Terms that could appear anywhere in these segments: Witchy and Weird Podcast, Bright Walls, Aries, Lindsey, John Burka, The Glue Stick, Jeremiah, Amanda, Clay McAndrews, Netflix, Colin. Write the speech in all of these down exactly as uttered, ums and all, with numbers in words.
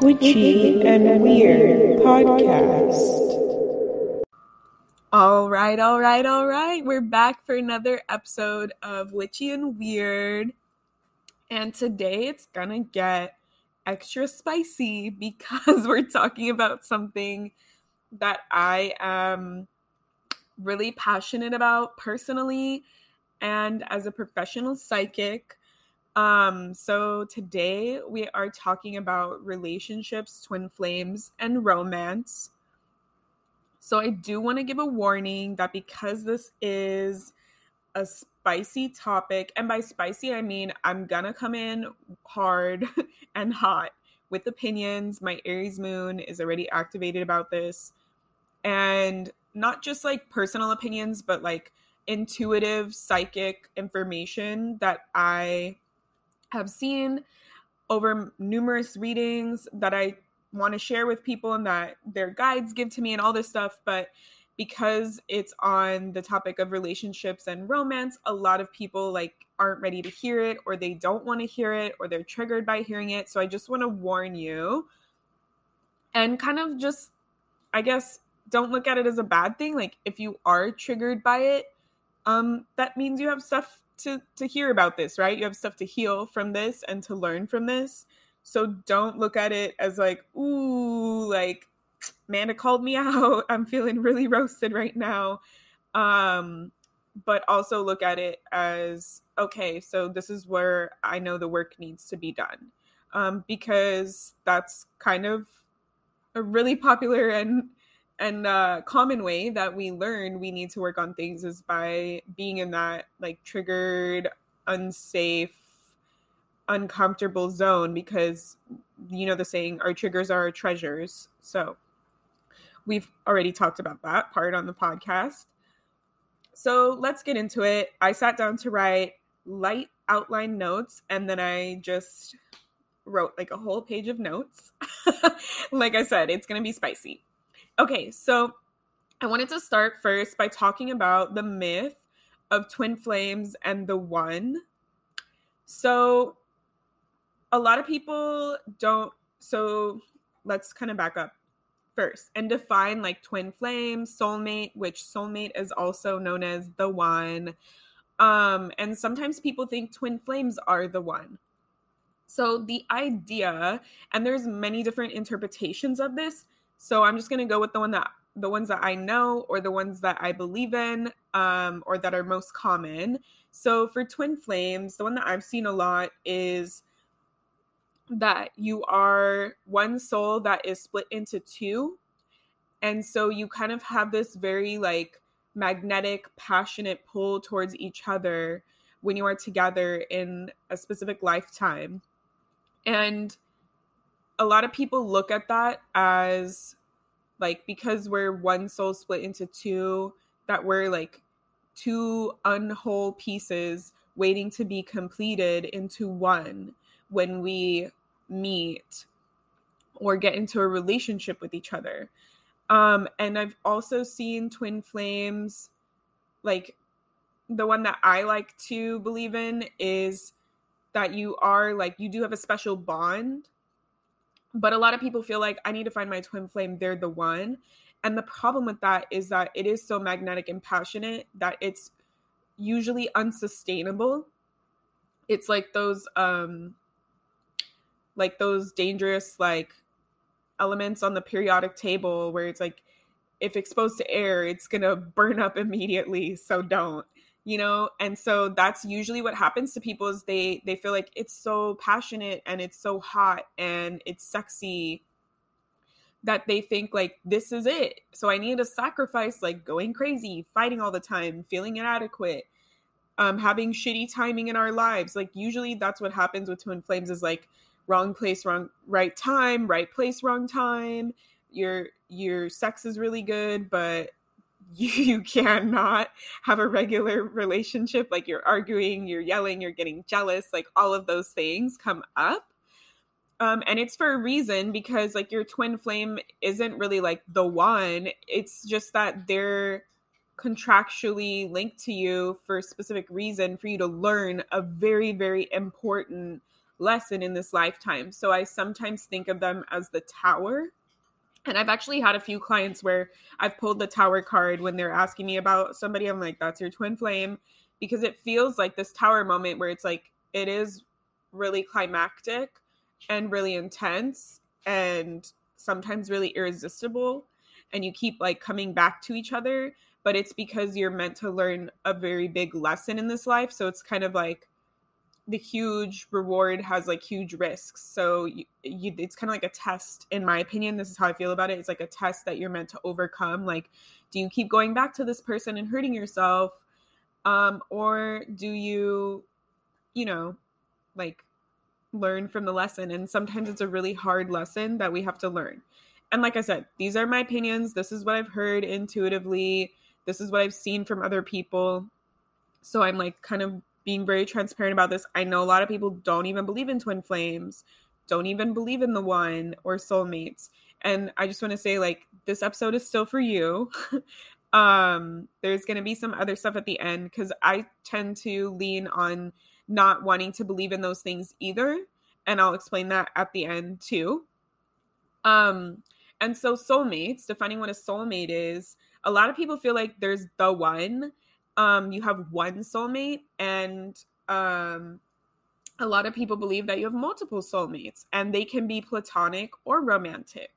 Witchy and Weird Podcast. All right, all right, all right. We're back for another episode of Witchy and Weird. And today it's gonna get extra spicy because we're talking about something that I am really passionate about personally and as a professional psychic. Um, so today we are talking about relationships, twin flames, and romance. So I do want to give a warning that because this is a spicy topic, and by spicy, I mean, I'm gonna come in hard and hot with opinions. My Aries moon is already activated about this, and not just like personal opinions, but like intuitive psychic information that I have seen over numerous readings that I want to share with people and that their guides give to me and all this stuff. But because it's on the topic of relationships and romance, a lot of people like aren't ready to hear it, or they don't want to hear it, or they're triggered by hearing it. So I just want to warn you and kind of just, I guess, don't look at it as a bad thing. Like if you are triggered by it, um, that means you have stuff To, to hear about this, right? You have stuff to heal from this and to learn from this. So don't look at it as like, ooh, like Amanda called me out. I'm feeling really roasted right now. Um, but also look at it as, okay, so this is where I know the work needs to be done. Um, because that's kind of a really popular and And uh common way that we learn we need to work on things is by being in that like triggered, unsafe, uncomfortable zone, because you know the saying, our triggers are our treasures. So we've already talked about that part on the podcast. So let's get into it. I sat down to write light outline notes, and then I just wrote like a whole page of notes. Like I said, it's going to be spicy. Okay, so I wanted to start first by talking about the myth of twin flames and the one. So a lot of people don't, so let's kind of back up first and define like twin flames, soulmate, which soulmate is also known as the one. Um, and sometimes people think twin flames are the one. So the idea, and there's many different interpretations of this, so I'm just going to go with the one that the ones that I know, or the ones that I believe in, um, or that are most common. So for twin flames, the one that I've seen a lot is that you are one soul that is split into two. And so you kind of have this very like magnetic, passionate pull towards each other when you are together in a specific lifetime. And a lot of people look at that as like, because we're one soul split into two, that we're like two unwhole pieces waiting to be completed into one when we meet or get into a relationship with each other. Um, and I've also seen twin flames, like the one that I like to believe in is that you are like, you do have a special bond. But a lot of people feel like, I need to find my twin flame, they're the one. And the problem with that is that it is so magnetic and passionate that it's usually unsustainable. It's like those um, like those dangerous like elements on the periodic table where it's like, if exposed to air, it's going to burn up immediately. So don't, you know? And so that's usually what happens to people is they, they feel like it's so passionate and it's so hot and it's sexy that they think like, this is it. So I need to sacrifice, like going crazy, fighting all the time, feeling inadequate, um, having shitty timing in our lives. Like usually that's what happens with twin flames is like wrong place, wrong, right time, right place, wrong time. Your, your sex is really good, but you, you cannot have a regular relationship. Like you're arguing, you're yelling, you're getting jealous, like all of those things come up. Um, and it's for a reason, because like your twin flame isn't really like the one. It's just that they're contractually linked to you for a specific reason for you to learn a very, very important lesson in this lifetime. So I sometimes think of them as the tower. And I've actually had a few clients where I've pulled the tower card when they're asking me about somebody. I'm like, that's your twin flame, because it feels like this tower moment where it's like, it is really climactic and really intense and sometimes really irresistible, and you keep like coming back to each other, but it's because you're meant to learn a very big lesson in this life. So it's kind of like the huge reward has like huge risks, so you, you it's kind of like a test, in my opinion. This is how I feel about it. It's like a test that you're meant to overcome. Like, do you keep going back to this person and hurting yourself, um or do you you know like learn from the lesson? And sometimes it's a really hard lesson that we have to learn. And like I said, these are my opinions. This is what I've heard intuitively. This is what I've seen from other people. So I'm like kind of being very transparent about this. I know a lot of people don't even believe in twin flames, don't even believe in the one or soulmates. And I just want to say, like, this episode is still for you. um, there's going to be some other stuff at the end, because I tend to lean on not wanting to believe in those things either. And I'll explain that at the end too. Um, and so soulmates, defining what a soulmate is, a lot of people feel like there's the one. Um, you have one soulmate, and um, a lot of people believe that you have multiple soulmates, and they can be platonic or romantic.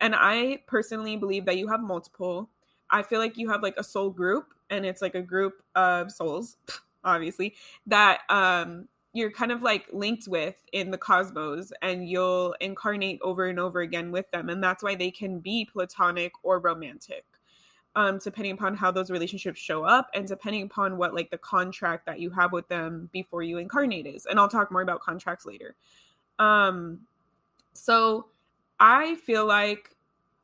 And I personally believe that you have multiple. I feel like you have like a soul group, and it's like a group of souls, obviously, that um, you're kind of like linked with in the cosmos, and you'll incarnate over and over again with them. And that's why they can be platonic or romantic, um, depending upon how those relationships show up and depending upon what like the contract that you have with them before you incarnate is. And I'll talk more about contracts later. Um, so I feel like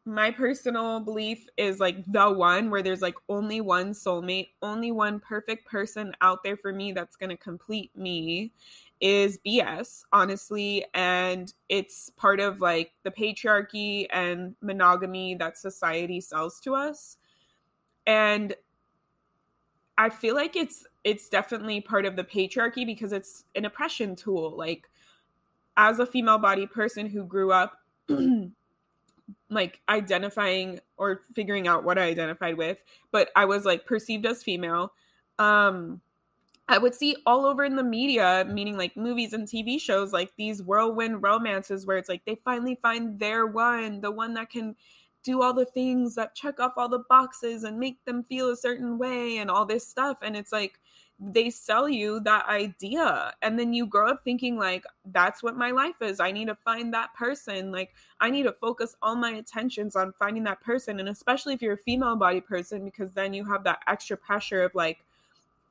my personal belief is like the one, where there's like only one soulmate, only one perfect person out there for me that's going to complete me, is B S, honestly. And it's part of like the patriarchy and monogamy that society sells to us. And I feel like it's, it's definitely part of the patriarchy, because it's an oppression tool. Like, as a female body person who grew up like identifying or figuring out what I identified with, but I was like perceived as female. Um, I would see all over in the media, meaning like movies and T V shows, like these whirlwind romances where it's like they finally find their one, the one that can do all the things that check off all the boxes and make them feel a certain way and all this stuff. And it's like, they sell you that idea, and then you grow up thinking like, that's what my life is. I need to find that person. Like, I need to focus all my attentions on finding that person. And especially if you're a female body person, because then you have that extra pressure of like,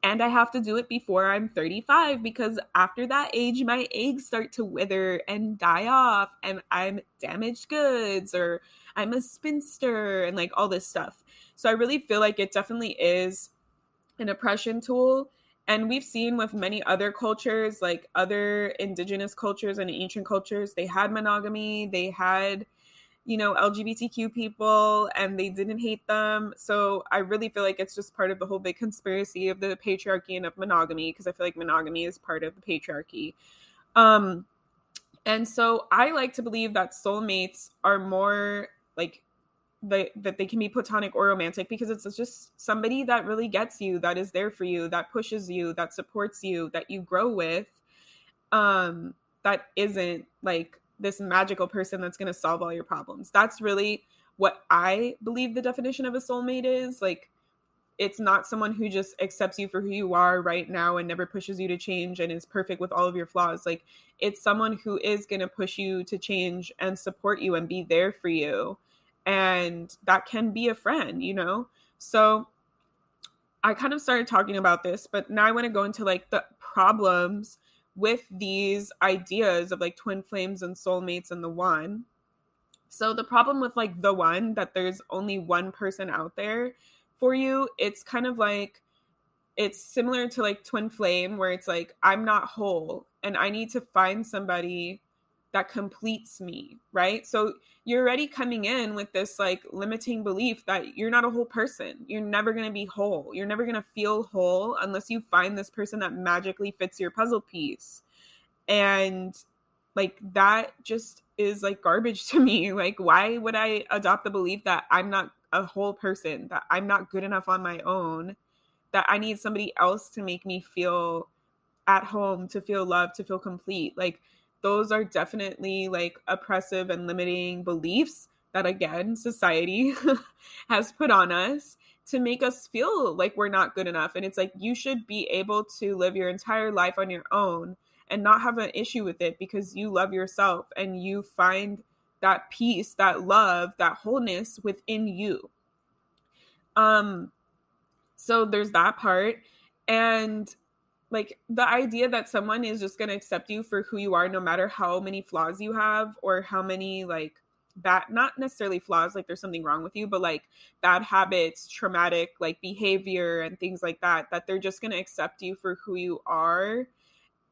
and I have to do it before I'm thirty-five, because after that age, my eggs start to wither and die off, and I'm damaged goods, or I'm a spinster, and like all this stuff. So I really feel like it definitely is an oppression tool. And we've seen with many other cultures, like other indigenous cultures and ancient cultures, they had monogamy, they had, you know, L G B T Q people, and they didn't hate them. So I really feel like it's just part of the whole big conspiracy of the patriarchy and of monogamy, because I feel like monogamy is part of the patriarchy. Um, and so I like to believe that soulmates are more like They, that they can be platonic or romantic, because it's just somebody that really gets you, that is there for you, that pushes you, that supports you, that you grow with, um, that isn't like this magical person that's going to solve all your problems. That's really what I believe the definition of a soulmate is. Like, it's not someone who just accepts you for who you are right now and never pushes you to change and is perfect with all of your flaws. Like, it's someone who is going to push you to change and support you and be there for you. And that can be a friend, you know? So I kind of started talking about this, but now I want to go into like the problems with these ideas of like twin flames and soulmates and the one. So the problem with like the one, that there's only one person out there for you, it's kind of like, it's similar to like twin flame, where it's like, I'm not whole and I need to find somebody that completes me, right? So you're already coming in with this like limiting belief that you're not a whole person. You're never going to be whole. You're never going to feel whole unless you find this person that magically fits your puzzle piece. And like that just is like garbage to me. Like, why would I adopt the belief that I'm not a whole person, that I'm not good enough on my own, that I need somebody else to make me feel at home, to feel loved, to feel complete? Like, those are definitely like oppressive and limiting beliefs that, again, society has put on us to make us feel like we're not good enough. And it's like, you should be able to live your entire life on your own and not have an issue with it because you love yourself and you find that peace, that love, that wholeness within you. Um, so there's that part. And like the idea that someone is just going to accept you for who you are, no matter how many flaws you have or how many like bad, not necessarily flaws, like there's something wrong with you, but like bad habits, traumatic like behavior and things like that, that they're just going to accept you for who you are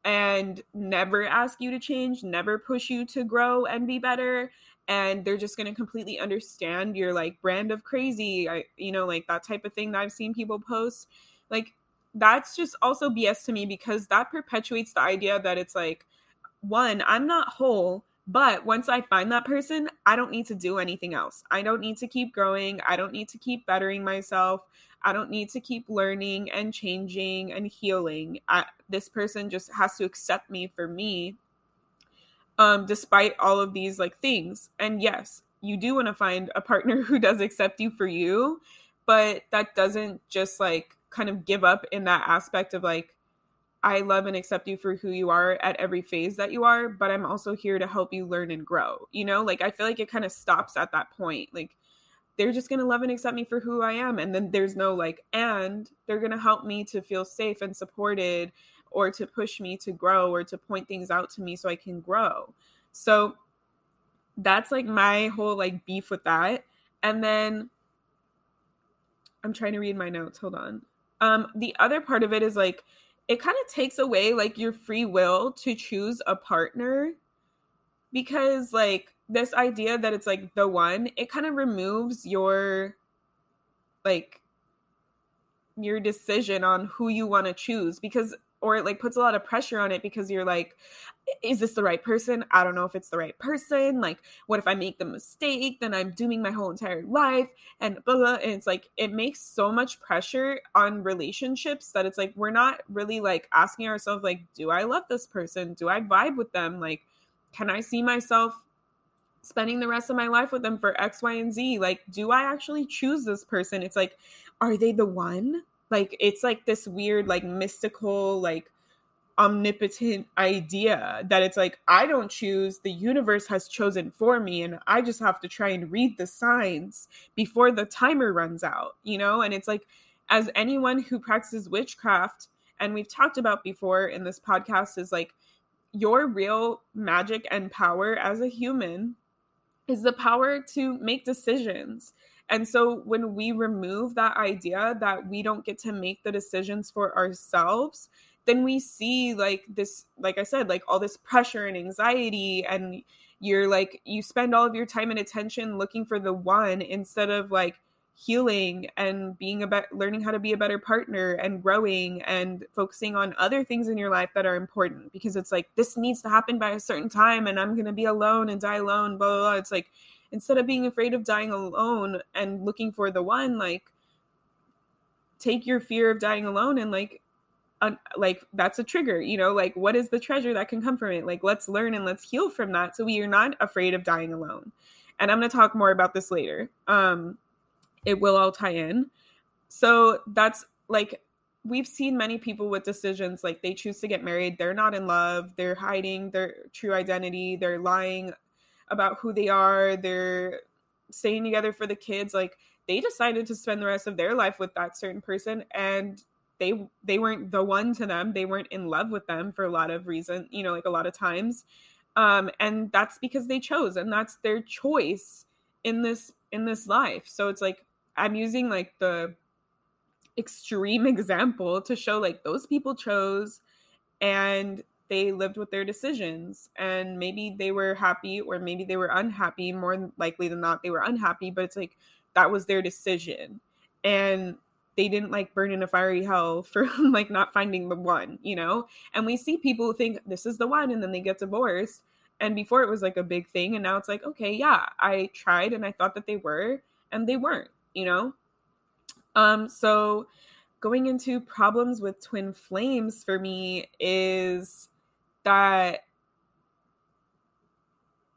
and never ask you to change, never push you to grow and be better. And they're just going to completely understand your like brand of crazy, I, you know, like that type of thing that I've seen people post. Like, that's just also B S to me because that perpetuates the idea that it's like, one, I'm not whole, but once I find that person, I don't need to do anything else. I don't need to keep growing. I don't need to keep bettering myself. I don't need to keep learning and changing and healing. I, this person just has to accept me for me, um, despite all of these like things. And yes, you do want to find a partner who does accept you for you, but that doesn't just like kind of give up in that aspect of like, I love and accept you for who you are at every phase that you are, but I'm also here to help you learn and grow. You know, like I feel like it kind of stops at that point. Like they're just going to love and accept me for who I am. And then there's no like, and they're going to help me to feel safe and supported or to push me to grow or to point things out to me so I can grow. So that's like my whole like beef with that. And then I'm trying to read my notes. Hold on. Um, the other part of it is like, it kind of takes away like your free will to choose a partner because like this idea that it's like the one, it kind of removes your, like your decision on who you want to choose because, or it like puts a lot of pressure on it because you're like, is this the right person? I don't know if it's the right person. Like, what if I make the mistake? Then I'm dooming my whole entire life and blah, blah. And it's like, it makes so much pressure on relationships that it's like, we're not really like asking ourselves, like, do I love this person? Do I vibe with them? Like, can I see myself spending the rest of my life with them for X, Y, and Z? Like, do I actually choose this person? It's like, are they the one? Like, it's like this weird, like mystical, like omnipotent idea that it's like, I don't choose, the universe has chosen for me. And I just have to try and read the signs before the timer runs out, you know? And it's like, as anyone who practices witchcraft, and we've talked about before in this podcast, is like your real magic and power as a human is the power to make decisions. And so when we remove that idea that we don't get to make the decisions for ourselves, then we see like this, like I said, like all this pressure and anxiety, and you're like, you spend all of your time and attention looking for the one instead of like healing and being about learning how to be a better partner and growing and focusing on other things in your life that are important because it's like, this needs to happen by a certain time and I'm going to be alone and die alone, blah, blah, blah. It's like, instead of being afraid of dying alone and looking for the one, like take your fear of dying alone and like, un- like that's a trigger, you know, like what is the treasure that can come from it? Like, let's learn and let's heal from that. So we are not afraid of dying alone. And I'm going to talk more about this later. Um, it will all tie in. So that's like, we've seen many people with decisions, like they choose to get married. They're not in love. They're hiding their true identity. They're lying about who they are, they're staying together for the kids, like they decided to spend the rest of their life with that certain person and they they weren't the one to them, they weren't in love with them for a lot of reasons, you know, like a lot of times. Um, and that's because they chose and that's their choice in this in this life. So it's like, I'm using like the extreme example to show like those people chose and they lived with their decisions, and maybe they were happy or maybe they were unhappy. More likely than not, they were unhappy, but it's like that was their decision, and they didn't like burn in a fiery hell for like not finding the one, you know? And we see people think this is the one, and then they get divorced. And before it was like a big thing, and now it's like, okay, yeah, I tried and I thought that they were, and they weren't, you know? Um, so going into problems with twin flames for me is that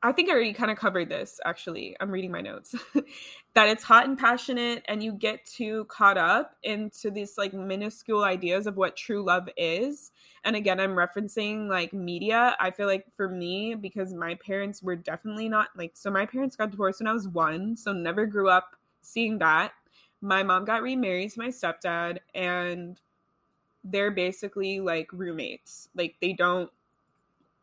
I think I already kind of covered this, actually. I'm reading my notes. That it's hot and passionate, and you get too caught up into these like minuscule ideas of what true love is. And again, I'm referencing like media. I feel like for me, because my parents were definitely not like, so my parents got divorced when I was one, so never grew up seeing that. My mom got remarried to my stepdad, and they're basically like roommates. Like they don't,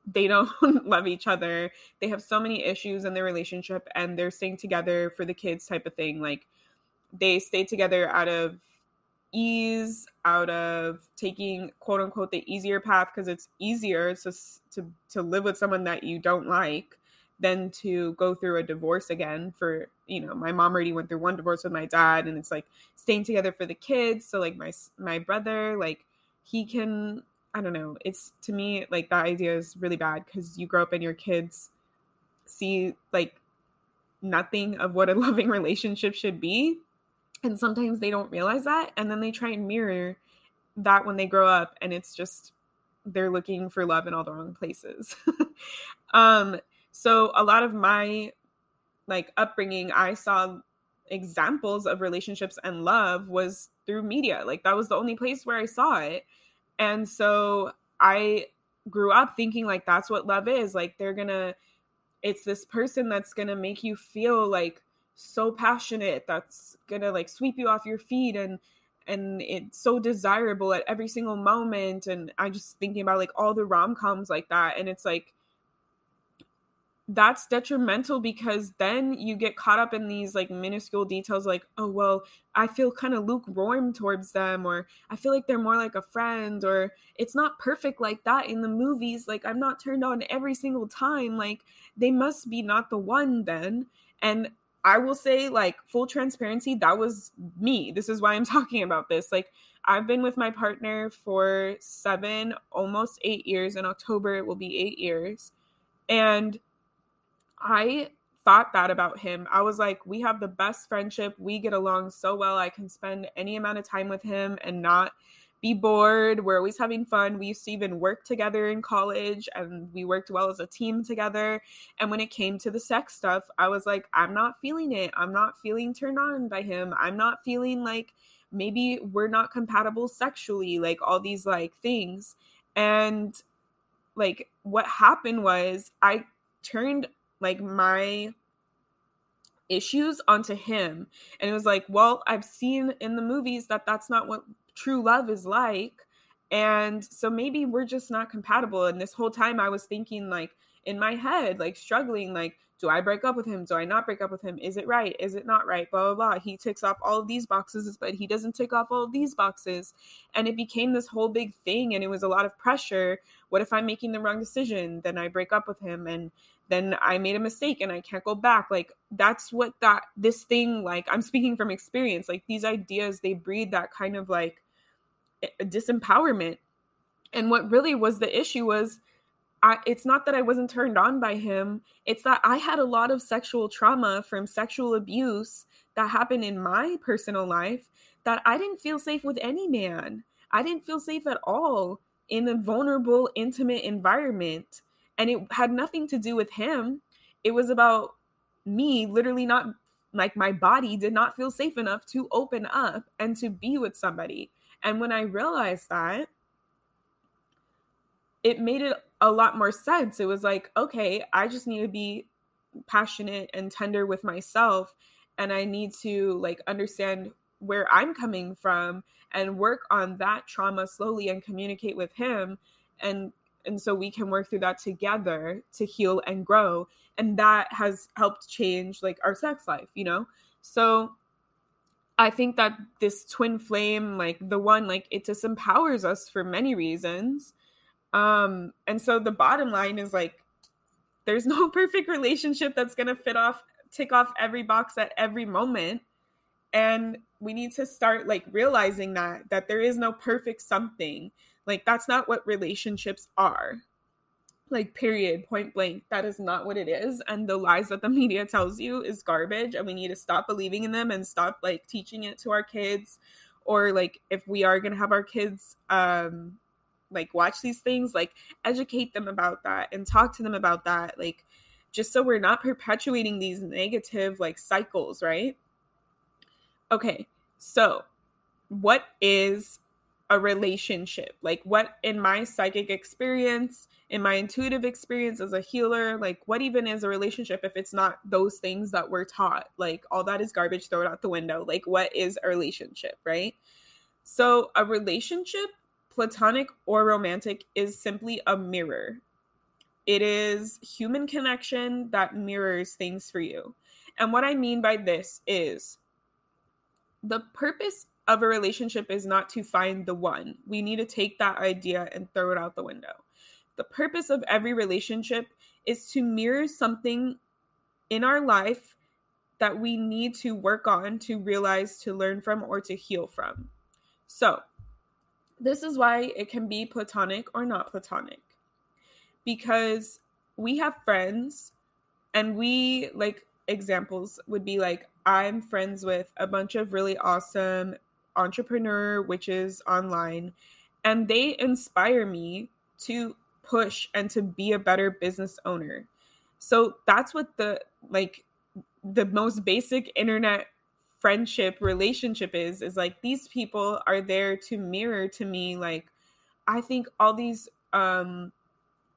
they don't love each other. They have so many issues in their relationship, and they're staying together for the kids type of thing. Like they stay together out of ease, out of taking quote unquote the easier path, because it's easier to, to to live with someone that you don't like than to go through a divorce again. For, you know, my mom already went through one divorce with my dad, and it's like staying together for the kids. So like my my brother, like he can, I don't know. It's, to me, like that idea is really bad, because you grow up and your kids see like nothing of what a loving relationship should be. And sometimes they don't realize that, and then they try and mirror that when they grow up, and it's just, they're looking for love in all the wrong places. um, so a lot of my like upbringing, I saw examples of relationships and love was through media. Like that was the only place where I saw it. And so I grew up thinking like that's what love is. Like they're gonna, it's this person that's gonna make you feel like so passionate, that's gonna like sweep you off your feet, and and it's so desirable at every single moment. And I'm just thinking about like all the rom-coms like that, and it's like that's detrimental, because then you get caught up in these like minuscule details, like, oh, well, I feel kind of lukewarm towards them, or I feel like they're more like a friend, or it's not perfect like that in the movies. Like I'm not turned on every single time. Like they must be not the one then. And I will say, like, full transparency, that was me. This is why I'm talking about this. Like I've been with my partner for seven, almost eight years. In October, it will be eight years. And I thought that about him. I was like, we have the best friendship. We get along so well. I can spend any amount of time with him and not be bored. We're always having fun. We used to even work together in college, and we worked well as a team together. And when it came to the sex stuff, I was like, I'm not feeling it. I'm not feeling turned on by him. I'm not feeling like maybe we're not compatible sexually, like all these like things. And like what happened was I turned like my issues onto him. And it was like, well, I've seen in the movies that that's not what true love is like. And so maybe we're just not compatible. And this whole time I was thinking like in my head, like struggling, like, do I break up with him? Do I not break up with him? Is it right? Is it not right? Blah, blah, blah. He ticks off all of these boxes, but he doesn't tick off all of these boxes. And it became this whole big thing. And it was a lot of pressure. What if I'm making the wrong decision? Then I break up with him, and then I made a mistake and I can't go back. Like that's what that, this thing, like I'm speaking from experience, like these ideas, they breed that kind of like disempowerment. And what really was the issue was, I, it's not that I wasn't turned on by him. It's that I had a lot of sexual trauma from sexual abuse that happened in my personal life, that I didn't feel safe with any man. I didn't feel safe at all in a vulnerable, intimate environment. And it had nothing to do with him. It was about me literally not, like my body did not feel safe enough to open up and to be with somebody. And when I realized that, it made it a lot more sense. It was like, okay, I just need to be passionate and tender with myself. And I need to like understand where I'm coming from and work on that trauma slowly and communicate with him. And, and so we can work through that together to heal and grow. And that has helped change like our sex life, you know? So I think that this twin flame, like the one, like it disempowers us for many reasons. Um, and so the bottom line is like, there's no perfect relationship that's going to fit off, tick off every box at every moment. And we need to start like realizing that, that there is no perfect something. Like, that's not what relationships are. Like, period, point blank. That is not what it is. And the lies that the media tells you is garbage. And we need to stop believing in them and stop like teaching it to our kids. Or like, if we are going to have our kids, um, like watch these things, like educate them about that and talk to them about that. Like, just so we're not perpetuating these negative like cycles, right? Okay. So what is a relationship? Like, what in my psychic experience, in my intuitive experience as a healer, like what even is a relationship if it's not those things that we're taught? Like, all that is garbage, throw it out the window. Like, what is a relationship, right? So a relationship, platonic or romantic, is simply a mirror. It is human connection that mirrors things for you. And what I mean by this is the purpose of a relationship is not to find the one. We need to take that idea and throw it out the window. The purpose of every relationship is to mirror something in our life that we need to work on, to realize, to learn from, or to heal from. So this is why it can be platonic or not platonic, because we have friends and we like, examples would be like, I'm friends with a bunch of really awesome entrepreneur witches online, and they inspire me to push and to be a better business owner. So that's what the like the most basic internet friendship relationship is, is like, these people are there to mirror to me. Like, I think all these um,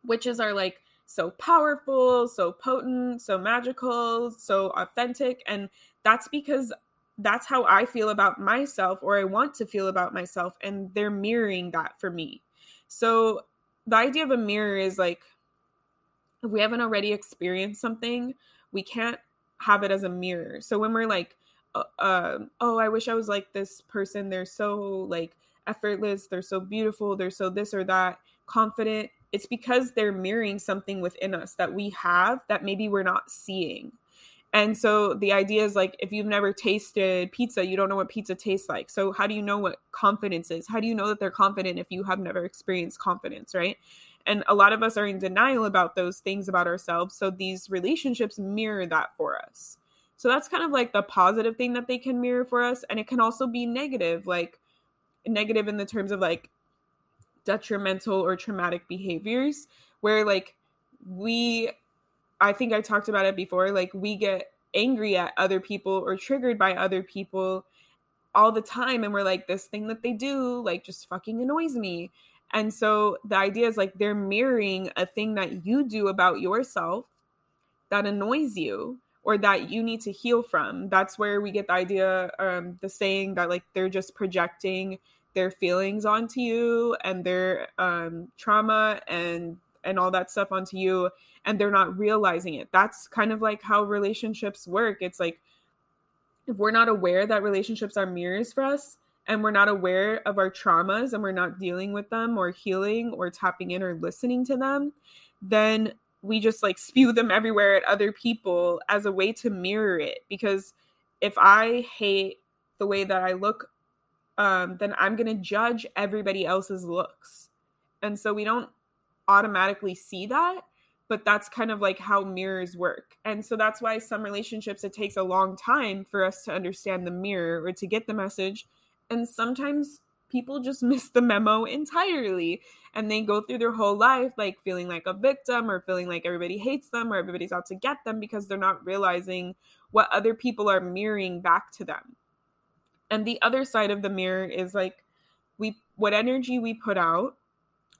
witches are like so powerful, so potent, so magical, so authentic. And that's because that's how I feel about myself, or I want to feel about myself. And they're mirroring that for me. So the idea of a mirror is like, if we haven't already experienced something, we can't have it as a mirror. So when we're like, Um, oh, I wish I was like this person. They're so like effortless. They're so beautiful. They're so this or that, confident. It's because they're mirroring something within us that we have that maybe we're not seeing. And so the idea is like, if you've never tasted pizza, you don't know what pizza tastes like. So how do you know what confidence is? How do you know that they're confident if you have never experienced confidence, right? And a lot of us are in denial about those things about ourselves. So these relationships mirror that for us. So that's kind of like the positive thing that they can mirror for us. And it can also be negative, like negative in the terms of like detrimental or traumatic behaviors where like we, I think I talked about it before, like we get angry at other people or triggered by other people all the time. And we're like, this thing that they do, like just fucking annoys me. And so the idea is like, they're mirroring a thing that you do about yourself that annoys you, or that you need to heal from. That's where we get the idea, um, the saying that like they're just projecting their feelings onto you and their um, trauma and and all that stuff onto you, and they're not realizing it. That's kind of like how relationships work. It's like, if we're not aware that relationships are mirrors for us, and we're not aware of our traumas, and we're not dealing with them or healing or tapping in or listening to them, then we just like spew them everywhere at other people as a way to mirror it. Because if I hate the way that I look, um, then I'm going to judge everybody else's looks. And so we don't automatically see that, but that's kind of like how mirrors work. And so that's why some relationships, it takes a long time for us to understand the mirror or to get the message. And sometimes people just miss the memo entirely, and they go through their whole life like feeling like a victim or feeling like everybody hates them or everybody's out to get them, because they're not realizing what other people are mirroring back to them. And the other side of the mirror is like, we what energy we put out,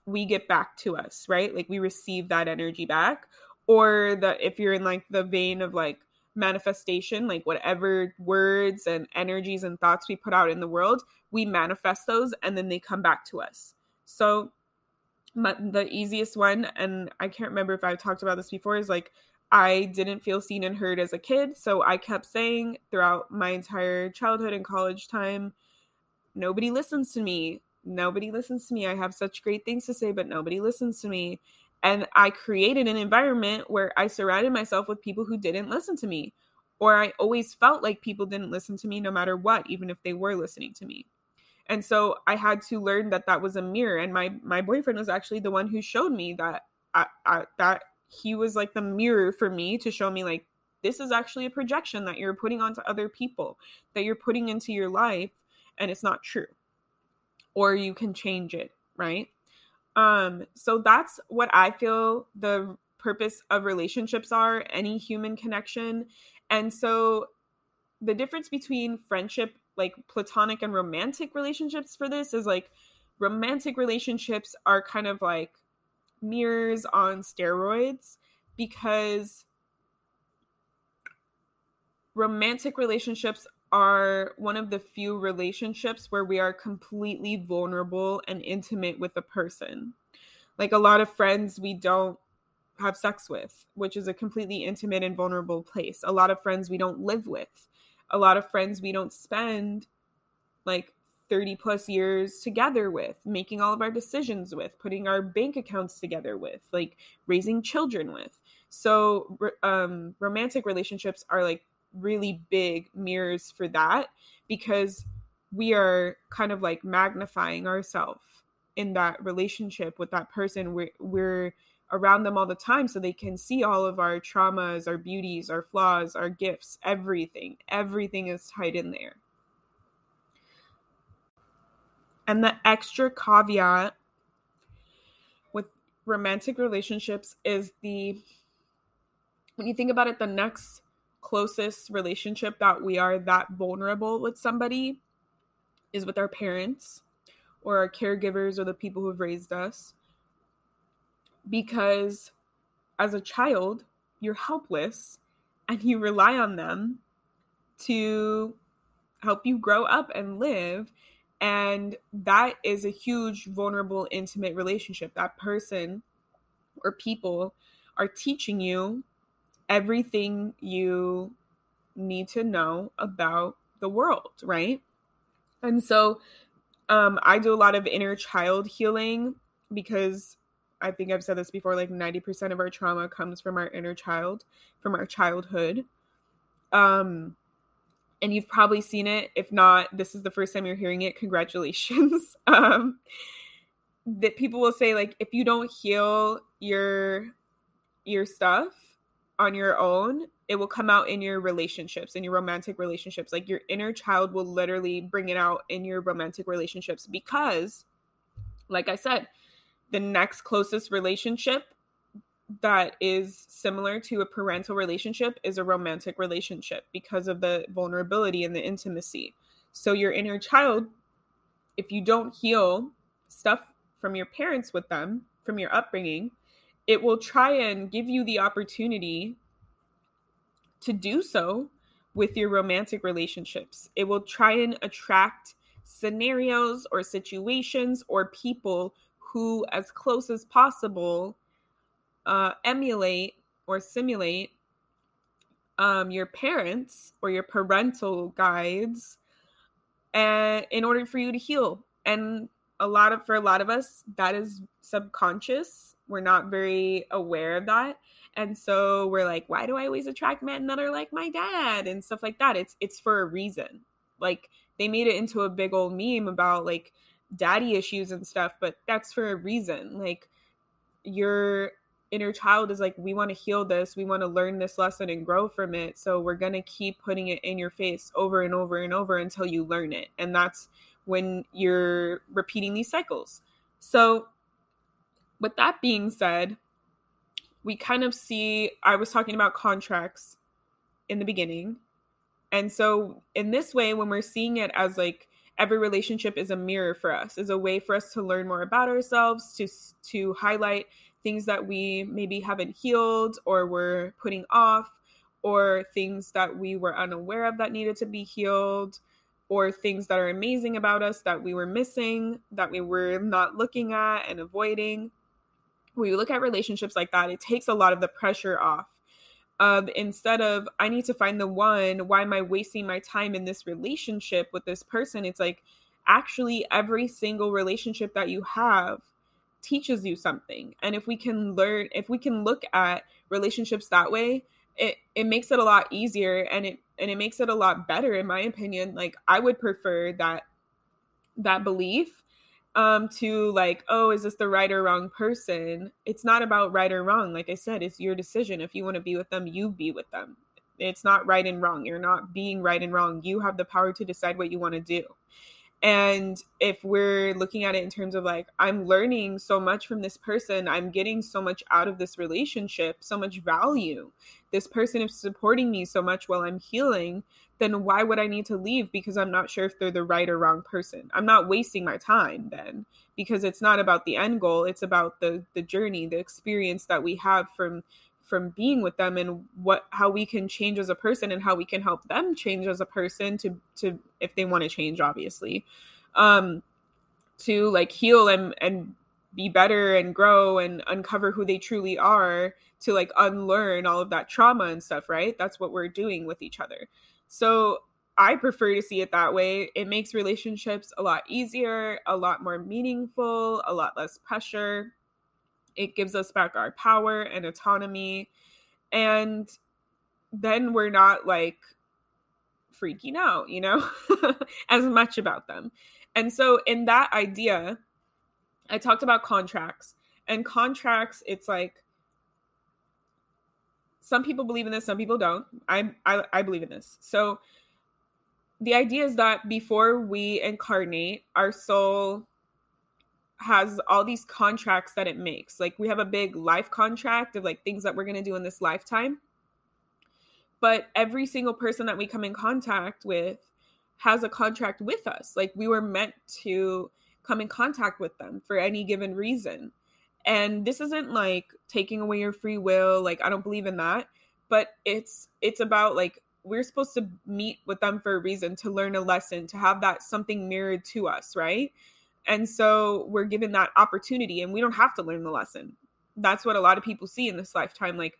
we get back to us, right? Like we receive that energy back. Or the if you're in like the vein of like manifestation, like whatever words and energies and thoughts we put out in the world, we manifest those and then they come back to us. So my, the easiest one, and I can't remember if I've talked about this before, is like, I didn't feel seen and heard as a kid. So I kept saying throughout my entire childhood and college time, nobody listens to me. nobody listens to me. I have such great things to say, but nobody listens to me. And I created an environment where I surrounded myself with people who didn't listen to me, or I always felt like people didn't listen to me no matter what, even if they were listening to me. And so I had to learn that that was a mirror. And my, my boyfriend was actually the one who showed me that I, I, that he was like the mirror for me to show me, like, this is actually a projection that you're putting onto other people, that you're putting into your life, and it's not true. Or you can change it, right? Um, so that's what I feel the purpose of relationships are, any human connection. And so the difference between friendship, like platonic and romantic relationships for this is like romantic relationships are kind of like mirrors on steroids, because romantic relationships are one of the few relationships where we are completely vulnerable and intimate with a person. Like a lot of friends we don't have sex with, which is a completely intimate and vulnerable place. A lot of friends we don't live with. A lot of friends we don't spend like thirty plus years together with, making all of our decisions with, putting our bank accounts together with, like raising children with. So um, romantic relationships are like really big mirrors for that, because we are kind of like magnifying ourselves in that relationship with that person. We're, we're around them all the time, so they can see all of our traumas, our beauties, our flaws, our gifts, everything. Everything is tied in there. And the extra caveat with romantic relationships is the, when you think about it, the next closest relationship that we are that vulnerable with somebody is with our parents or our caregivers or the people who have raised us, because as a child you're helpless and you rely on them to help you grow up and live, and that is a huge vulnerable intimate relationship. That person or people are teaching you everything you need to know about the world, right? And so um, I do a lot of inner child healing, because I think I've said this before, like ninety percent of our trauma comes from our inner child, from our childhood. Um, and you've probably seen it. If not, this is the first time you're hearing it. Congratulations. um, that people will say, like, if you don't heal your your stuff on your own, it will come out in your relationships, in your romantic relationships. Like your inner child will literally bring it out in your romantic relationships, because like I said, the next closest relationship that is similar to a parental relationship is a romantic relationship, because of the vulnerability and the intimacy. So your inner child, if you don't heal stuff from your parents with them, from your upbringing, it will try and give you the opportunity to do so with your romantic relationships. It will try and attract scenarios or situations or people who, as close as possible, uh, emulate or simulate um, your parents or your parental guides and, in order for you to heal. And a lot of, for a lot of us, that is subconscious. We're not very aware of that. And so we're like, why do I always attract men that are like my dad and stuff like that? It's it's for a reason. Like they made it into a big old meme about like daddy issues and stuff, but that's for a reason. Like your inner child is like, we want to heal this. We want to learn this lesson and grow from it. So we're going to keep putting it in your face over and over and over until you learn it. And that's when you're repeating these cycles. So with that being said, we kind of see, I was talking about contracts in the beginning. And so in this way, when we're seeing it as like every relationship is a mirror for us, is a way for us to learn more about ourselves, to, to highlight things that we maybe haven't healed or were putting off, or things that we were unaware of that needed to be healed, or things that are amazing about us that we were missing, that we were not looking at and avoiding. When you look at relationships like that, it takes a lot of the pressure off of, instead of, I need to find the one, why am I wasting my time in this relationship with this person? It's like, actually every single relationship that you have teaches you something. And if we can learn, if we can look at relationships that way, it, it makes it a lot easier, and it and it makes it a lot better, in my opinion. Like, I would prefer that that belief um, to like, oh, is this the right or wrong person? It's not about right or wrong. Like I said, it's your decision. If you want to be with them, you be with them. It's not right and wrong. You're not being right and wrong. You have the power to decide what you want to do. And if we're looking at it in terms of like, I'm learning so much from this person, I'm getting so much out of this relationship, so much value, this person is supporting me so much while I'm healing, then why would I need to leave? Because I'm not sure if they're the right or wrong person. I'm not wasting my time then, because it's not about the end goal. It's about the the journey, the experience that we have from from being with them, and what, how we can change as a person, and how we can help them change as a person to, to, if they want to change, obviously, um, to like heal and, and be better and grow and uncover who they truly are, to like unlearn all of that trauma and stuff, right? That's what we're doing with each other. So I prefer to see it that way. It makes relationships a lot easier, a lot more meaningful, a lot less pressure. It gives us back our power and autonomy. And then we're not like freaking out, you know, as much about them. And so in that idea, I talked about contracts. And contracts, it's like, some people believe in this, some people don't. I, I, I believe in this. So the idea is that before we incarnate, our soul has all these contracts that it makes. Like, we have a big life contract of like things that we're going to do in this lifetime. But every single person that we come in contact with has a contract with us. Like, we were meant to come in contact with them for any given reason. And this isn't like taking away your free will. Like, I don't believe in that, but it's, it's about like, we're supposed to meet with them for a reason, to learn a lesson, to have that something mirrored to us. Right. And so we're given that opportunity, and we don't have to learn the lesson. That's what a lot of people see in this lifetime. Like,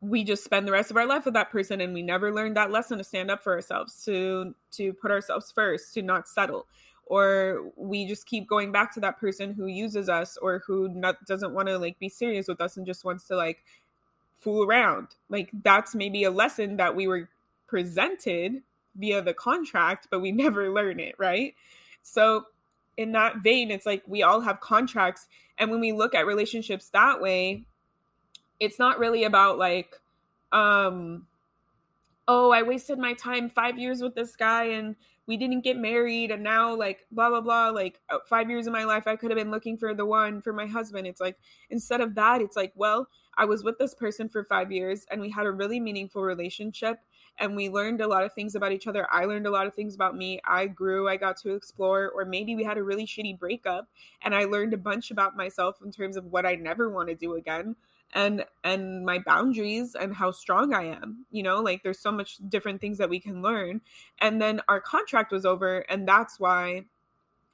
we just spend the rest of our life with that person, and we never learned that lesson to stand up for ourselves, to, to put ourselves first, to not settle. Or we just keep going back to that person who uses us, or who not, doesn't want to like be serious with us and just wants to like fool around. Like, that's maybe a lesson that we were presented via the contract, but we never learn it. Right. So in that vein, it's like we all have contracts. And when we look at relationships that way, it's not really about like, um, oh, I wasted my time five years with this guy and we didn't get married, and now like blah, blah, blah, like five years of my life, I could have been looking for the one for my husband. It's like, instead of that, it's like, well, I was with this person for five years and we had a really meaningful relationship. And we learned a lot of things about each other. I learned a lot of things about me. I grew, I got to explore, or maybe we had a really shitty breakup and I learned a bunch about myself in terms of what I never want to do again, and, and my boundaries and how strong I am. You know, like there's so much different things that we can learn. And then our contract was over. And that's why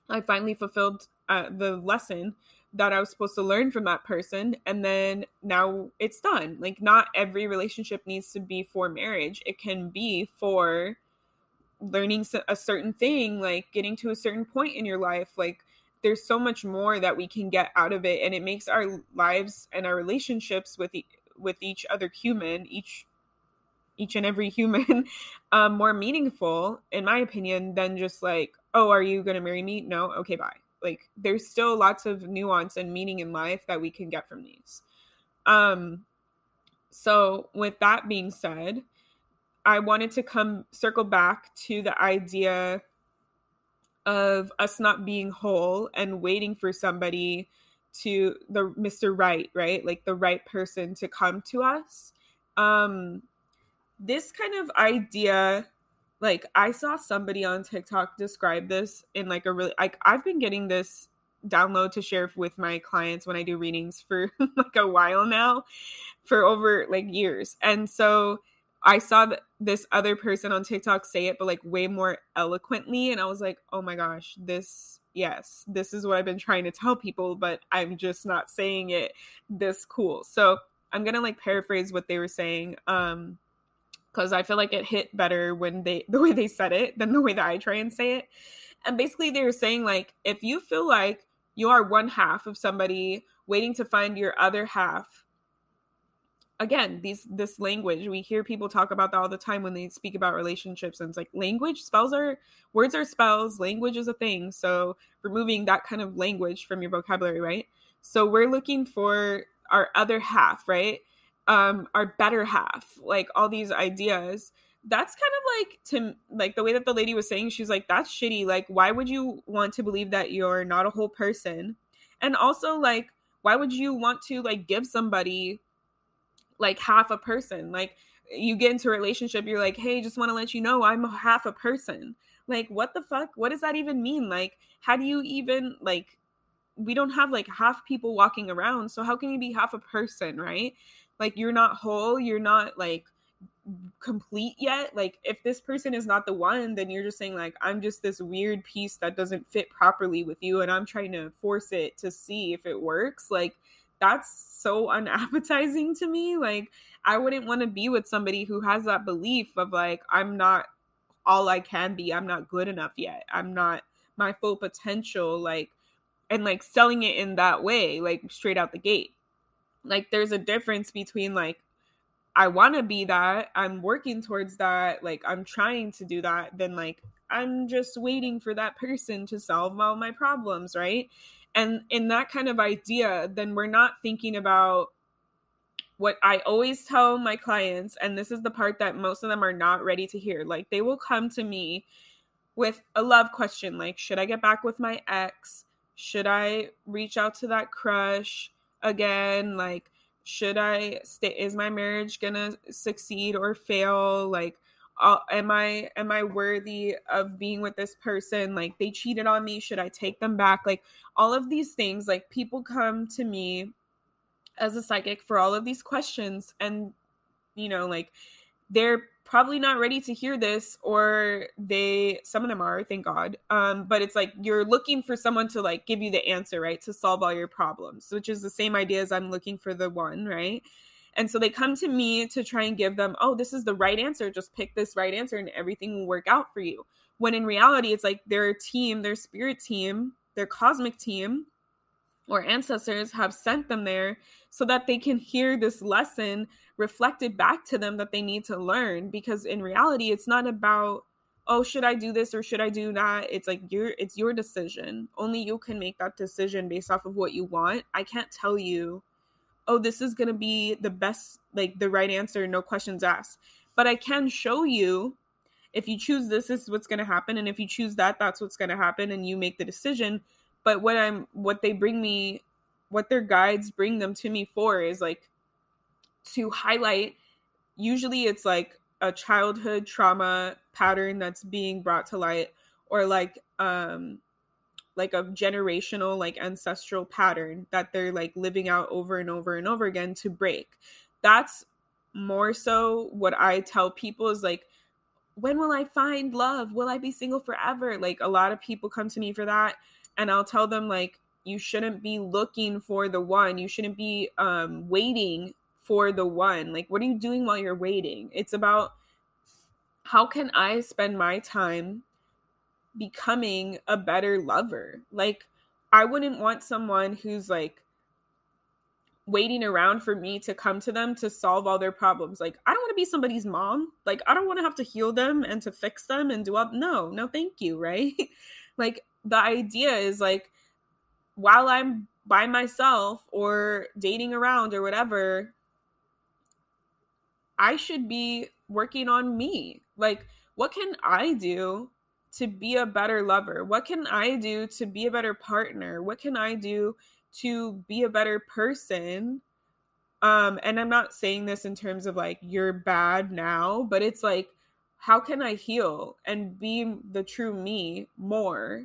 I finally fulfilled uh, the lesson that I was supposed to learn from that person. And then now it's done. Like, not every relationship needs to be for marriage. It can be for learning a certain thing, like getting to a certain point in your life. Like, there's so much more that we can get out of it. And it makes our lives and our relationships with, e- with each other human, each, each and every human um, more meaningful, in my opinion, than just like, oh, are you going to marry me? No. Okay. Bye. Like, there's still lots of nuance and meaning in life that we can get from these. Um, so with that being said, I wanted to come circle back to the idea of us not being whole and waiting for somebody to, the Mister Right, right? Like the right person to come to us. Um, this kind of idea, like, I saw somebody on TikTok describe this in like a really, like, I've been getting this download to share with my clients when I do readings for like a while now, for over like years. And so I saw th- this other person on TikTok say it, but like way more eloquently. And I was like, oh my gosh, this, yes, this is what I've been trying to tell people, but I'm just not saying it this cool. So I'm going to like paraphrase what they were saying. Um, because I feel like it hit better when they the way they said it than the way that I try and say it. And basically they were saying, like, if you feel like you are one half of somebody waiting to find your other half, again, these this language, we hear people talk about that all the time when they speak about relationships, and it's like language, spells are, words are spells, language is a thing. So removing that kind of language from your vocabulary, right? So we're looking for our other half, right? Um, our better half, like all these ideas. That's kind of like, to like the way that the lady was saying, she's like, that's shitty. Like, why would you want to believe that you're not a whole person? And also, like, why would you want to, like, give somebody like half a person? Like, you get into a relationship, you're like, hey, just want to let you know I'm a half a person. Like, what the fuck? What does that even mean? Like, how do you even, like, we don't have like half people walking around. So how can you be half a person, right? Like, you're not whole. You're not like complete yet. Like, if this person is not the one, then you're just saying, like, I'm just this weird piece that doesn't fit properly with you, and I'm trying to force it to see if it works. Like, that's so unappetizing to me. Like, I wouldn't want to be with somebody who has that belief of, like, I'm not all I can be, I'm not good enough yet, I'm not my full potential, like, and like selling it in that way, like straight out the gate. Like, there's a difference between, like, I want to be that, I'm working towards that, like, I'm trying to do that, then, like, I'm just waiting for that person to solve all my problems, right? And in that kind of idea, then we're not thinking about what I always tell my clients, and this is the part that most of them are not ready to hear. Like, they will come to me with a love question, like, should I get back with my ex? Should I reach out to that crush again? Like, should I stay? Is my marriage gonna succeed or fail? Like, uh, am I am I worthy of being with this person? Like, they cheated on me. Should I take them back? Like, all of these things. Like, people come to me as a psychic for all of these questions, and, you know, like, they're probably not ready to hear this, or they, some of them are, thank God. Um, but it's like, you're looking for someone to, like, give you the answer, right? To solve all your problems, which is the same idea as I'm looking for the one, right? And so they come to me to try and give them, oh, this is the right answer. Just pick this right answer and everything will work out for you. When in reality, it's like their team, their spirit team, their cosmic team, or ancestors have sent them there so that they can hear this lesson reflected back to them that they need to learn. Because in reality, it's not about, oh, should I do this or should I do that? It's like, your, it's your decision. Only you can make that decision based off of what you want. I can't tell you, oh, this is going to be the best, like the right answer, no questions asked. But I can show you, if you choose this, this is what's going to happen. And if you choose that, that's what's going to happen. And you make the decision. But what I'm, what they bring me, what their guides bring them to me for is, like, to highlight, usually it's like a childhood trauma pattern that's being brought to light, or like, um, like a generational, like ancestral pattern that they're like living out over and over and over again to break. That's more so what I tell people is, like, when will I find love? Will I be single forever? Like, a lot of people come to me for that. And I'll tell them, like, you shouldn't be looking for the one. You shouldn't be um, waiting for the one. Like, what are you doing while you're waiting? It's about, how can I spend my time becoming a better lover? Like, I wouldn't want someone who's, like, waiting around for me to come to them to solve all their problems. Like, I don't want to be somebody's mom. Like, I don't want to have to heal them and to fix them and do all. No, no, thank you, right? Like, the idea is, like, while I'm by myself or dating around or whatever, I should be working on me. Like, what can I do to be a better lover? What can I do to be a better partner? What can I do to be a better person? Um, and I'm not saying this in terms of, like, you're bad now, but it's like, how can I heal and be the true me more?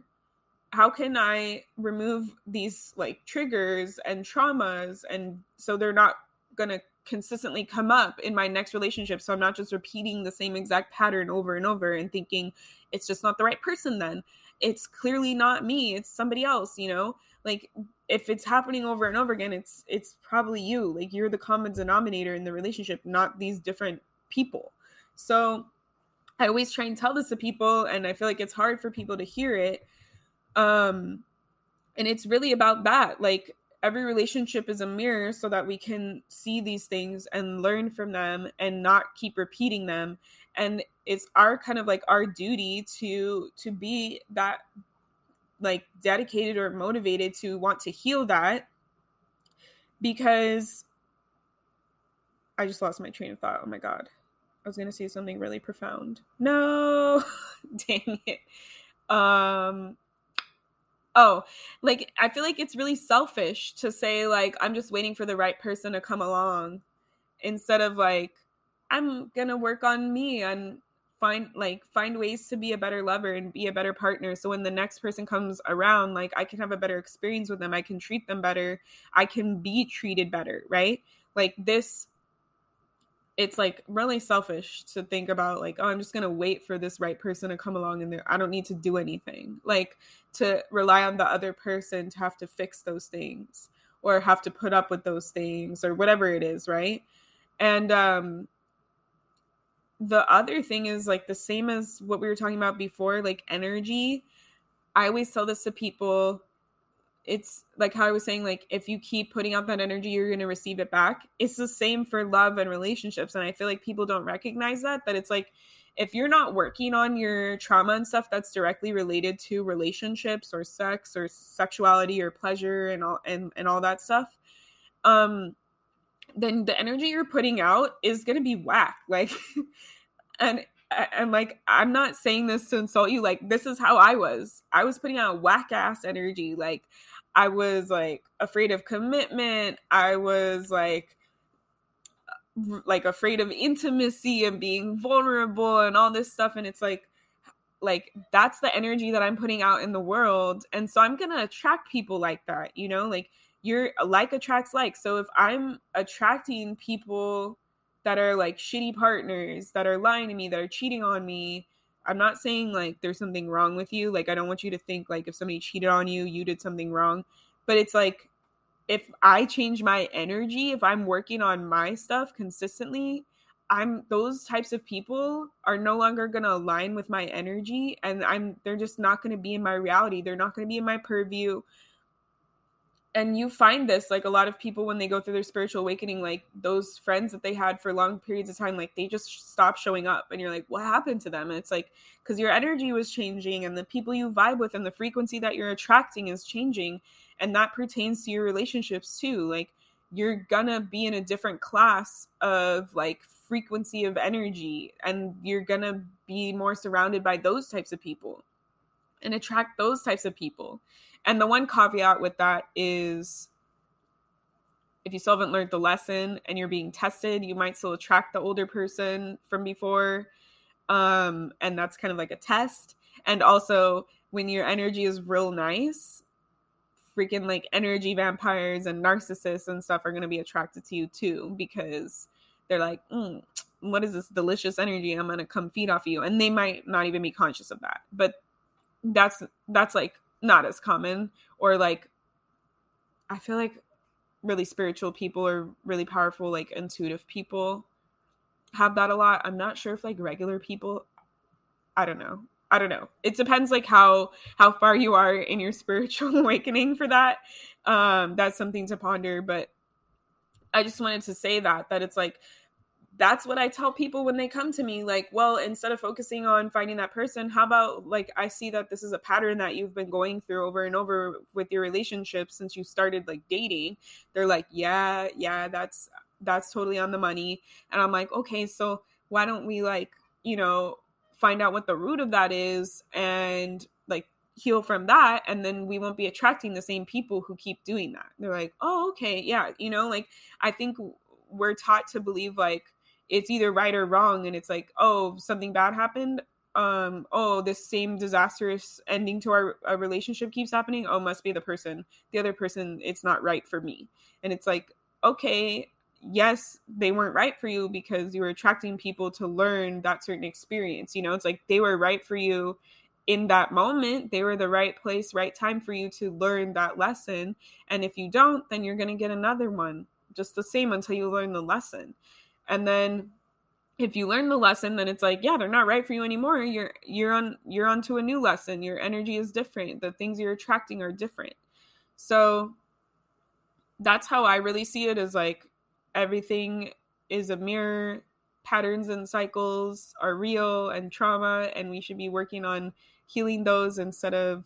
How can I remove these, like, triggers and traumas, and so they're not going to consistently come up in my next relationship? So I'm not just repeating the same exact pattern over and over and thinking it's just not the right person then. It's clearly not me. It's somebody else, you know? Like, if it's happening over and over again, it's it's probably you. Like, you're the common denominator in the relationship, not these different people. So I always try and tell this to people, and I feel like it's hard for people to hear it. Um, and it's really about that. Like, every relationship is a mirror so that we can see these things and learn from them and not keep repeating them. And it's our kind of like our duty to, to be that like dedicated or motivated to want to heal that, because I just lost my train of thought. Oh my God. I was going to say something really profound. No, dang it. Um, Oh, like, I feel like it's really selfish to say, like, I'm just waiting for the right person to come along, instead of like, I'm going to work on me and find like find ways to be a better lover and be a better partner. So when the next person comes around, like, I can have a better experience with them. I can treat them better. I can be treated better. Right. Like this. It's like really selfish to think about like, oh, I'm just going to wait for this right person to come along and I don't need to do anything, like to rely on the other person to have to fix those things or have to put up with those things or whatever it is. Right. And um, the other thing is like the same as what we were talking about before, like energy. I always tell this to people. It's like how I was saying, like, if you keep putting out that energy, you're going to receive it back. It's the same for love and relationships. And I feel like people don't recognize that, that it's like, if you're not working on your trauma and stuff that's directly related to relationships or sex or sexuality or pleasure and all, and, and all that stuff, um, then the energy you're putting out is going to be whack. Like, and And like, I'm not saying this to insult you. Like, this is how I was. I was putting out whack ass energy. Like, I was like afraid of commitment. I was like, like afraid of intimacy and being vulnerable and all this stuff. And it's like, like, that's the energy that I'm putting out in the world. And so I'm going to attract people like that, you know, like you're like attracts like. So if I'm attracting people that are like shitty partners, that are lying to me, that are cheating on me. I'm not saying like there's something wrong with you. Like, I don't want you to think like if somebody cheated on you, you did something wrong. But it's like, if I change my energy, if I'm working on my stuff consistently, I'm those types of people are no longer going to align with my energy. And I'm they're just not going to be in my reality. They're not going to be in my purview. And you find this, like, a lot of people when they go through their spiritual awakening, like, those friends that they had for long periods of time, like, they just stop showing up. And you're like, what happened to them? And it's like, because your energy was changing and the people you vibe with and the frequency that you're attracting is changing. And that pertains to your relationships, too. Like, you're gonna be in a different class of, like, frequency of energy. And you're gonna be more surrounded by those types of people and attract those types of people. And the one caveat with that is if you still haven't learned the lesson and you're being tested, you might still attract the older person from before. Um, and that's kind of like a test. And also when your energy is real nice, freaking like energy vampires and narcissists and stuff are going to be attracted to you too, because they're like, mm, what is this delicious energy? I'm going to come feed off you. And they might not even be conscious of that, but that's, that's like, not as common, or like, I feel like really spiritual people or really powerful, like intuitive people have that a lot. I'm not sure if like regular people, I don't know. I don't know. It depends like how, how far you are in your spiritual awakening for that. Um, that's something to ponder, but I just wanted to say that, that it's like, that's what I tell people when they come to me, like, well, instead of focusing on finding that person, how about like, I see that this is a pattern that you've been going through over and over with your relationship since you started like dating. They're like, yeah, yeah, that's, that's totally on the money. And I'm like, okay, so why don't we like, you know, find out what the root of that is and like heal from that. And then we won't be attracting the same people who keep doing that. They're like, oh, okay. Yeah. You know, like, I think we're taught to believe like, it's either right or wrong. And it's like, oh, something bad happened. Um, oh, this same disastrous ending to our, our relationship keeps happening. Oh, must be the person, the other person. It's not right for me. And it's like, okay, yes, they weren't right for you because you were attracting people to learn that certain experience. You know, it's like they were right for you in that moment. They were the right place, right time for you to learn that lesson. And if you don't, then you're going to get another one just the same until you learn the lesson. And then if you learn the lesson, then it's like, yeah, they're not right for you anymore. You're you're on you're onto a new lesson. Your energy is different. The things you're attracting are different. So that's how I really see it, is like everything is a mirror. Patterns and cycles are real, and trauma, and we should be working on healing those instead of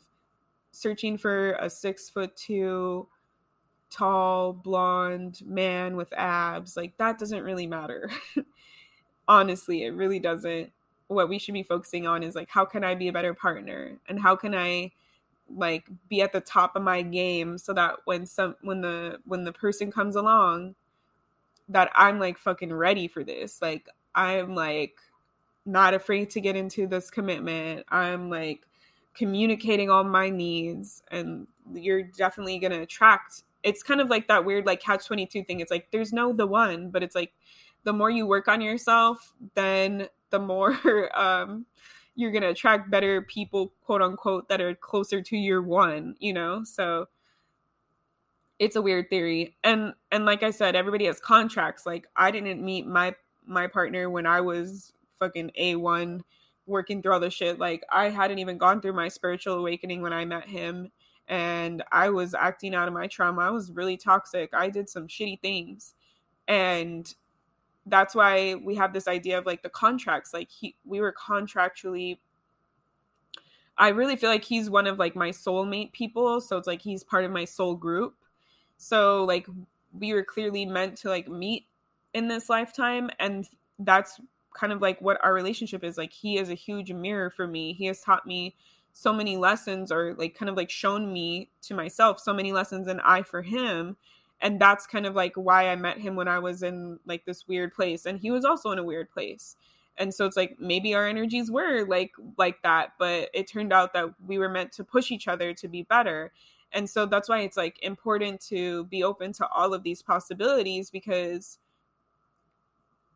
searching for a six foot two tall blonde man with abs. Like, that doesn't really matter. Honestly, it really doesn't. What we should be focusing on is like, how can I be a better partner, and how can I like be at the top of my game, so that when some when the when the person comes along, that I'm like fucking ready for this. Like, I'm like not afraid to get into this commitment. I'm like communicating all my needs, and you're definitely going to attract. It's kind of like that weird like catch twenty-two thing. It's like there's no the one, but it's like the more you work on yourself, then the more um, you're going to attract better people, quote unquote, that are closer to your one, you know? So it's a weird theory. And and like I said, everybody has contracts. Like, I didn't meet my my partner when I was fucking A one working through all the shit. Like, I hadn't even gone through my spiritual awakening when I met him, and I was acting out of my trauma. I was really toxic. I did some shitty things. And that's why we have this idea of like the contracts. Like, he, we were contractually, I really feel like he's one of like my soulmate people. So it's like, he's part of my soul group. So like, we were clearly meant to like meet in this lifetime, and that's kind of like what our relationship is. Like, he is a huge mirror for me. He has taught me so many lessons, or like kind of like shown me to myself so many lessons, and I for him. And that's kind of like why I met him when I was in like this weird place, and he was also in a weird place. And so it's like, maybe our energies were like like that, but it turned out that we were meant to push each other to be better. And so that's why it's like important to be open to all of these possibilities, because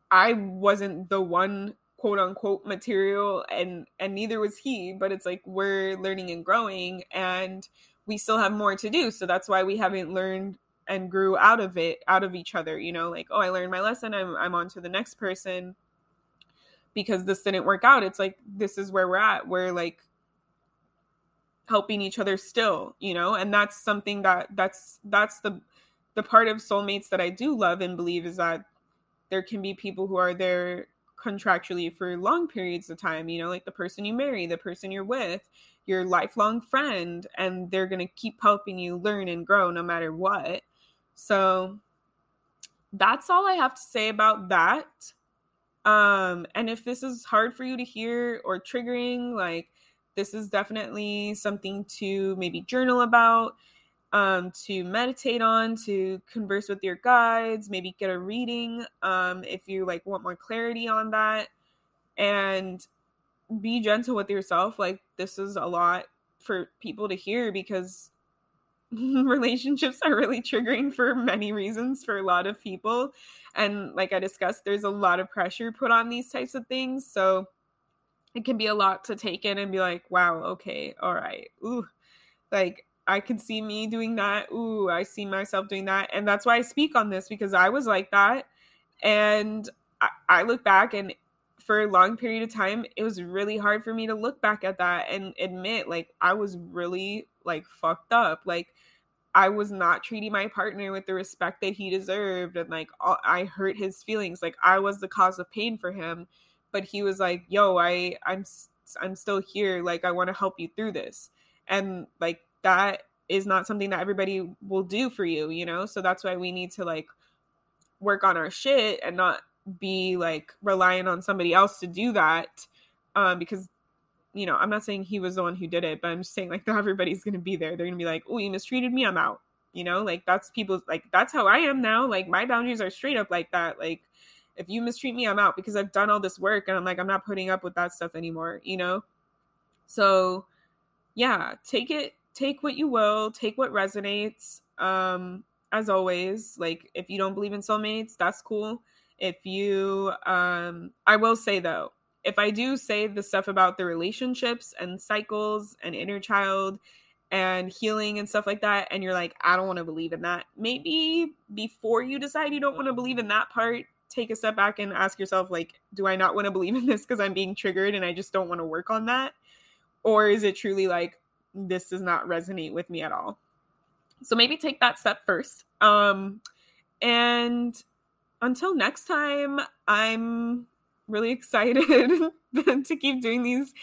I wasn't the one, quote unquote, material, and, and neither was he, but it's like, we're learning and growing, and we still have more to do. So that's why we haven't learned and grew out of it, out of each other, you know, like, oh, I learned my lesson. I'm, I'm on to the next person because this didn't work out. It's like, this is where we're at. We're like helping each other still, you know? And that's something that that's, that's the, the part of soulmates that I do love and believe, is that there can be people who are there contractually for long periods of time, you know, like the person you marry, the person you're with, your lifelong friend, and they're going to keep helping you learn and grow no matter what. So that's all I have to say about that. Um, and if this is hard for you to hear or triggering, like, this is definitely something to maybe journal about, um, to meditate on, to converse with your guides, maybe get a reading um, if you like want more clarity on that. And be gentle with yourself. Like, this is a lot for people to hear, because relationships are really triggering for many reasons for a lot of people. And like I discussed, there's a lot of pressure put on these types of things. So it can be a lot to take in and be like, wow, okay, all right, ooh, like, I can see me doing that, ooh, I see myself doing that. And that's why I speak on this, because I was like that, and I, I look back, and for a long period of time, it was really hard for me to look back at that and admit, like, I was really, like, fucked up, like, I was not treating my partner with the respect that he deserved, and, like, all, I hurt his feelings, like, I was the cause of pain for him. But he was like, yo, I, I'm I'm still here. Like, I want to help you through this. And, like, that is not something that everybody will do for you, you know? So that's why we need to, like, work on our shit and not be, like, relying on somebody else to do that. Um, because, you know, I'm not saying he was the one who did it, but I'm just saying, like, not everybody's going to be there. They're going to be like, oh, you mistreated me, I'm out. You know? Like, that's people's, like, that's how I am now. Like, my boundaries are straight up like that. Like, if you mistreat me, I'm out, because I've done all this work, and I'm like, I'm not putting up with that stuff anymore, you know? So yeah, take it, take what you will, take what resonates. Um, as always, like, if you don't believe in soulmates, that's cool. If you, um, I will say though, if I do say the stuff about the relationships and cycles and inner child and healing and stuff like that, and you're like, I don't want to believe in that, maybe before you decide you don't want to believe in that part, take a step back and ask yourself, like, do I not want to believe in this because I'm being triggered and I just don't want to work on that? Or is it truly like, this does not resonate with me at all? So maybe take that step first. Um, and until next time, I'm really excited to keep doing these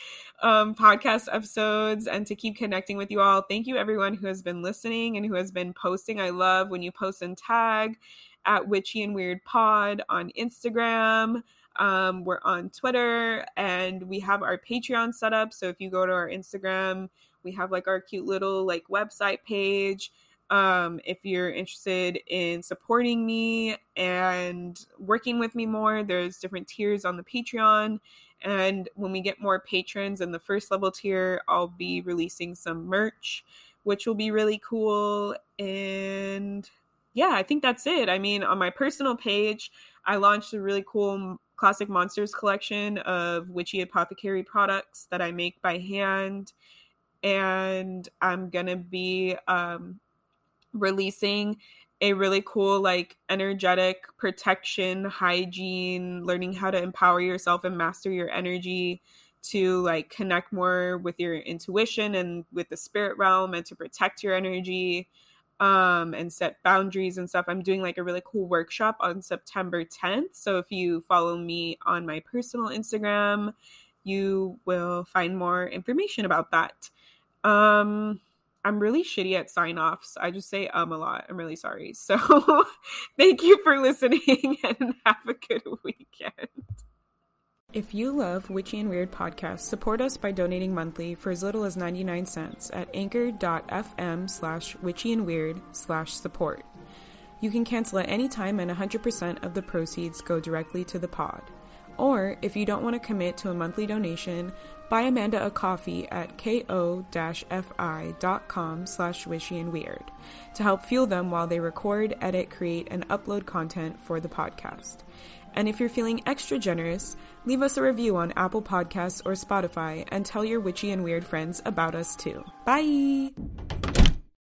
um, podcast episodes and to keep connecting with you all. Thank you, everyone who has been listening and who has been posting. I love when you post and tag at Witchy and Weird Pod on Instagram. Um, we're on Twitter, and we have our Patreon set up. So if you go to our Instagram, we have like our cute little like website page. Um, if you're interested in supporting me and working with me more, there's different tiers on the Patreon. And when we get more patrons in the first level tier, I'll be releasing some merch, which will be really cool. And yeah, I think that's it. I mean, on my personal page, I launched a really cool classic monsters collection of witchy apothecary products that I make by hand. And I'm going to be, um, releasing a really cool like energetic protection, hygiene, learning how to empower yourself and master your energy to like connect more with your intuition and with the spirit realm and to protect your energy um and set boundaries and stuff. I'm doing like a really cool workshop on September tenth. So if you follow me on my personal Instagram, you will find more information about that. Um, I'm really shitty at sign-offs. I just say um a lot. I'm really sorry. So thank you for listening and have a good weekend. If you love Witchy and Weird Podcast, support us by donating monthly for as little as ninety-nine cents at anchor.fm slash witchy and weird slash support. You can cancel at any time and one hundred percent of the proceeds go directly to the pod. Or if you don't want to commit to a monthly donation, buy Amanda a coffee at ko-fi.com slash wishy and weird to help fuel them while they record, edit, create, and upload content for the podcast. And if you're feeling extra generous, leave us a review on Apple Podcasts or Spotify and tell your witchy and weird friends about us too. Bye!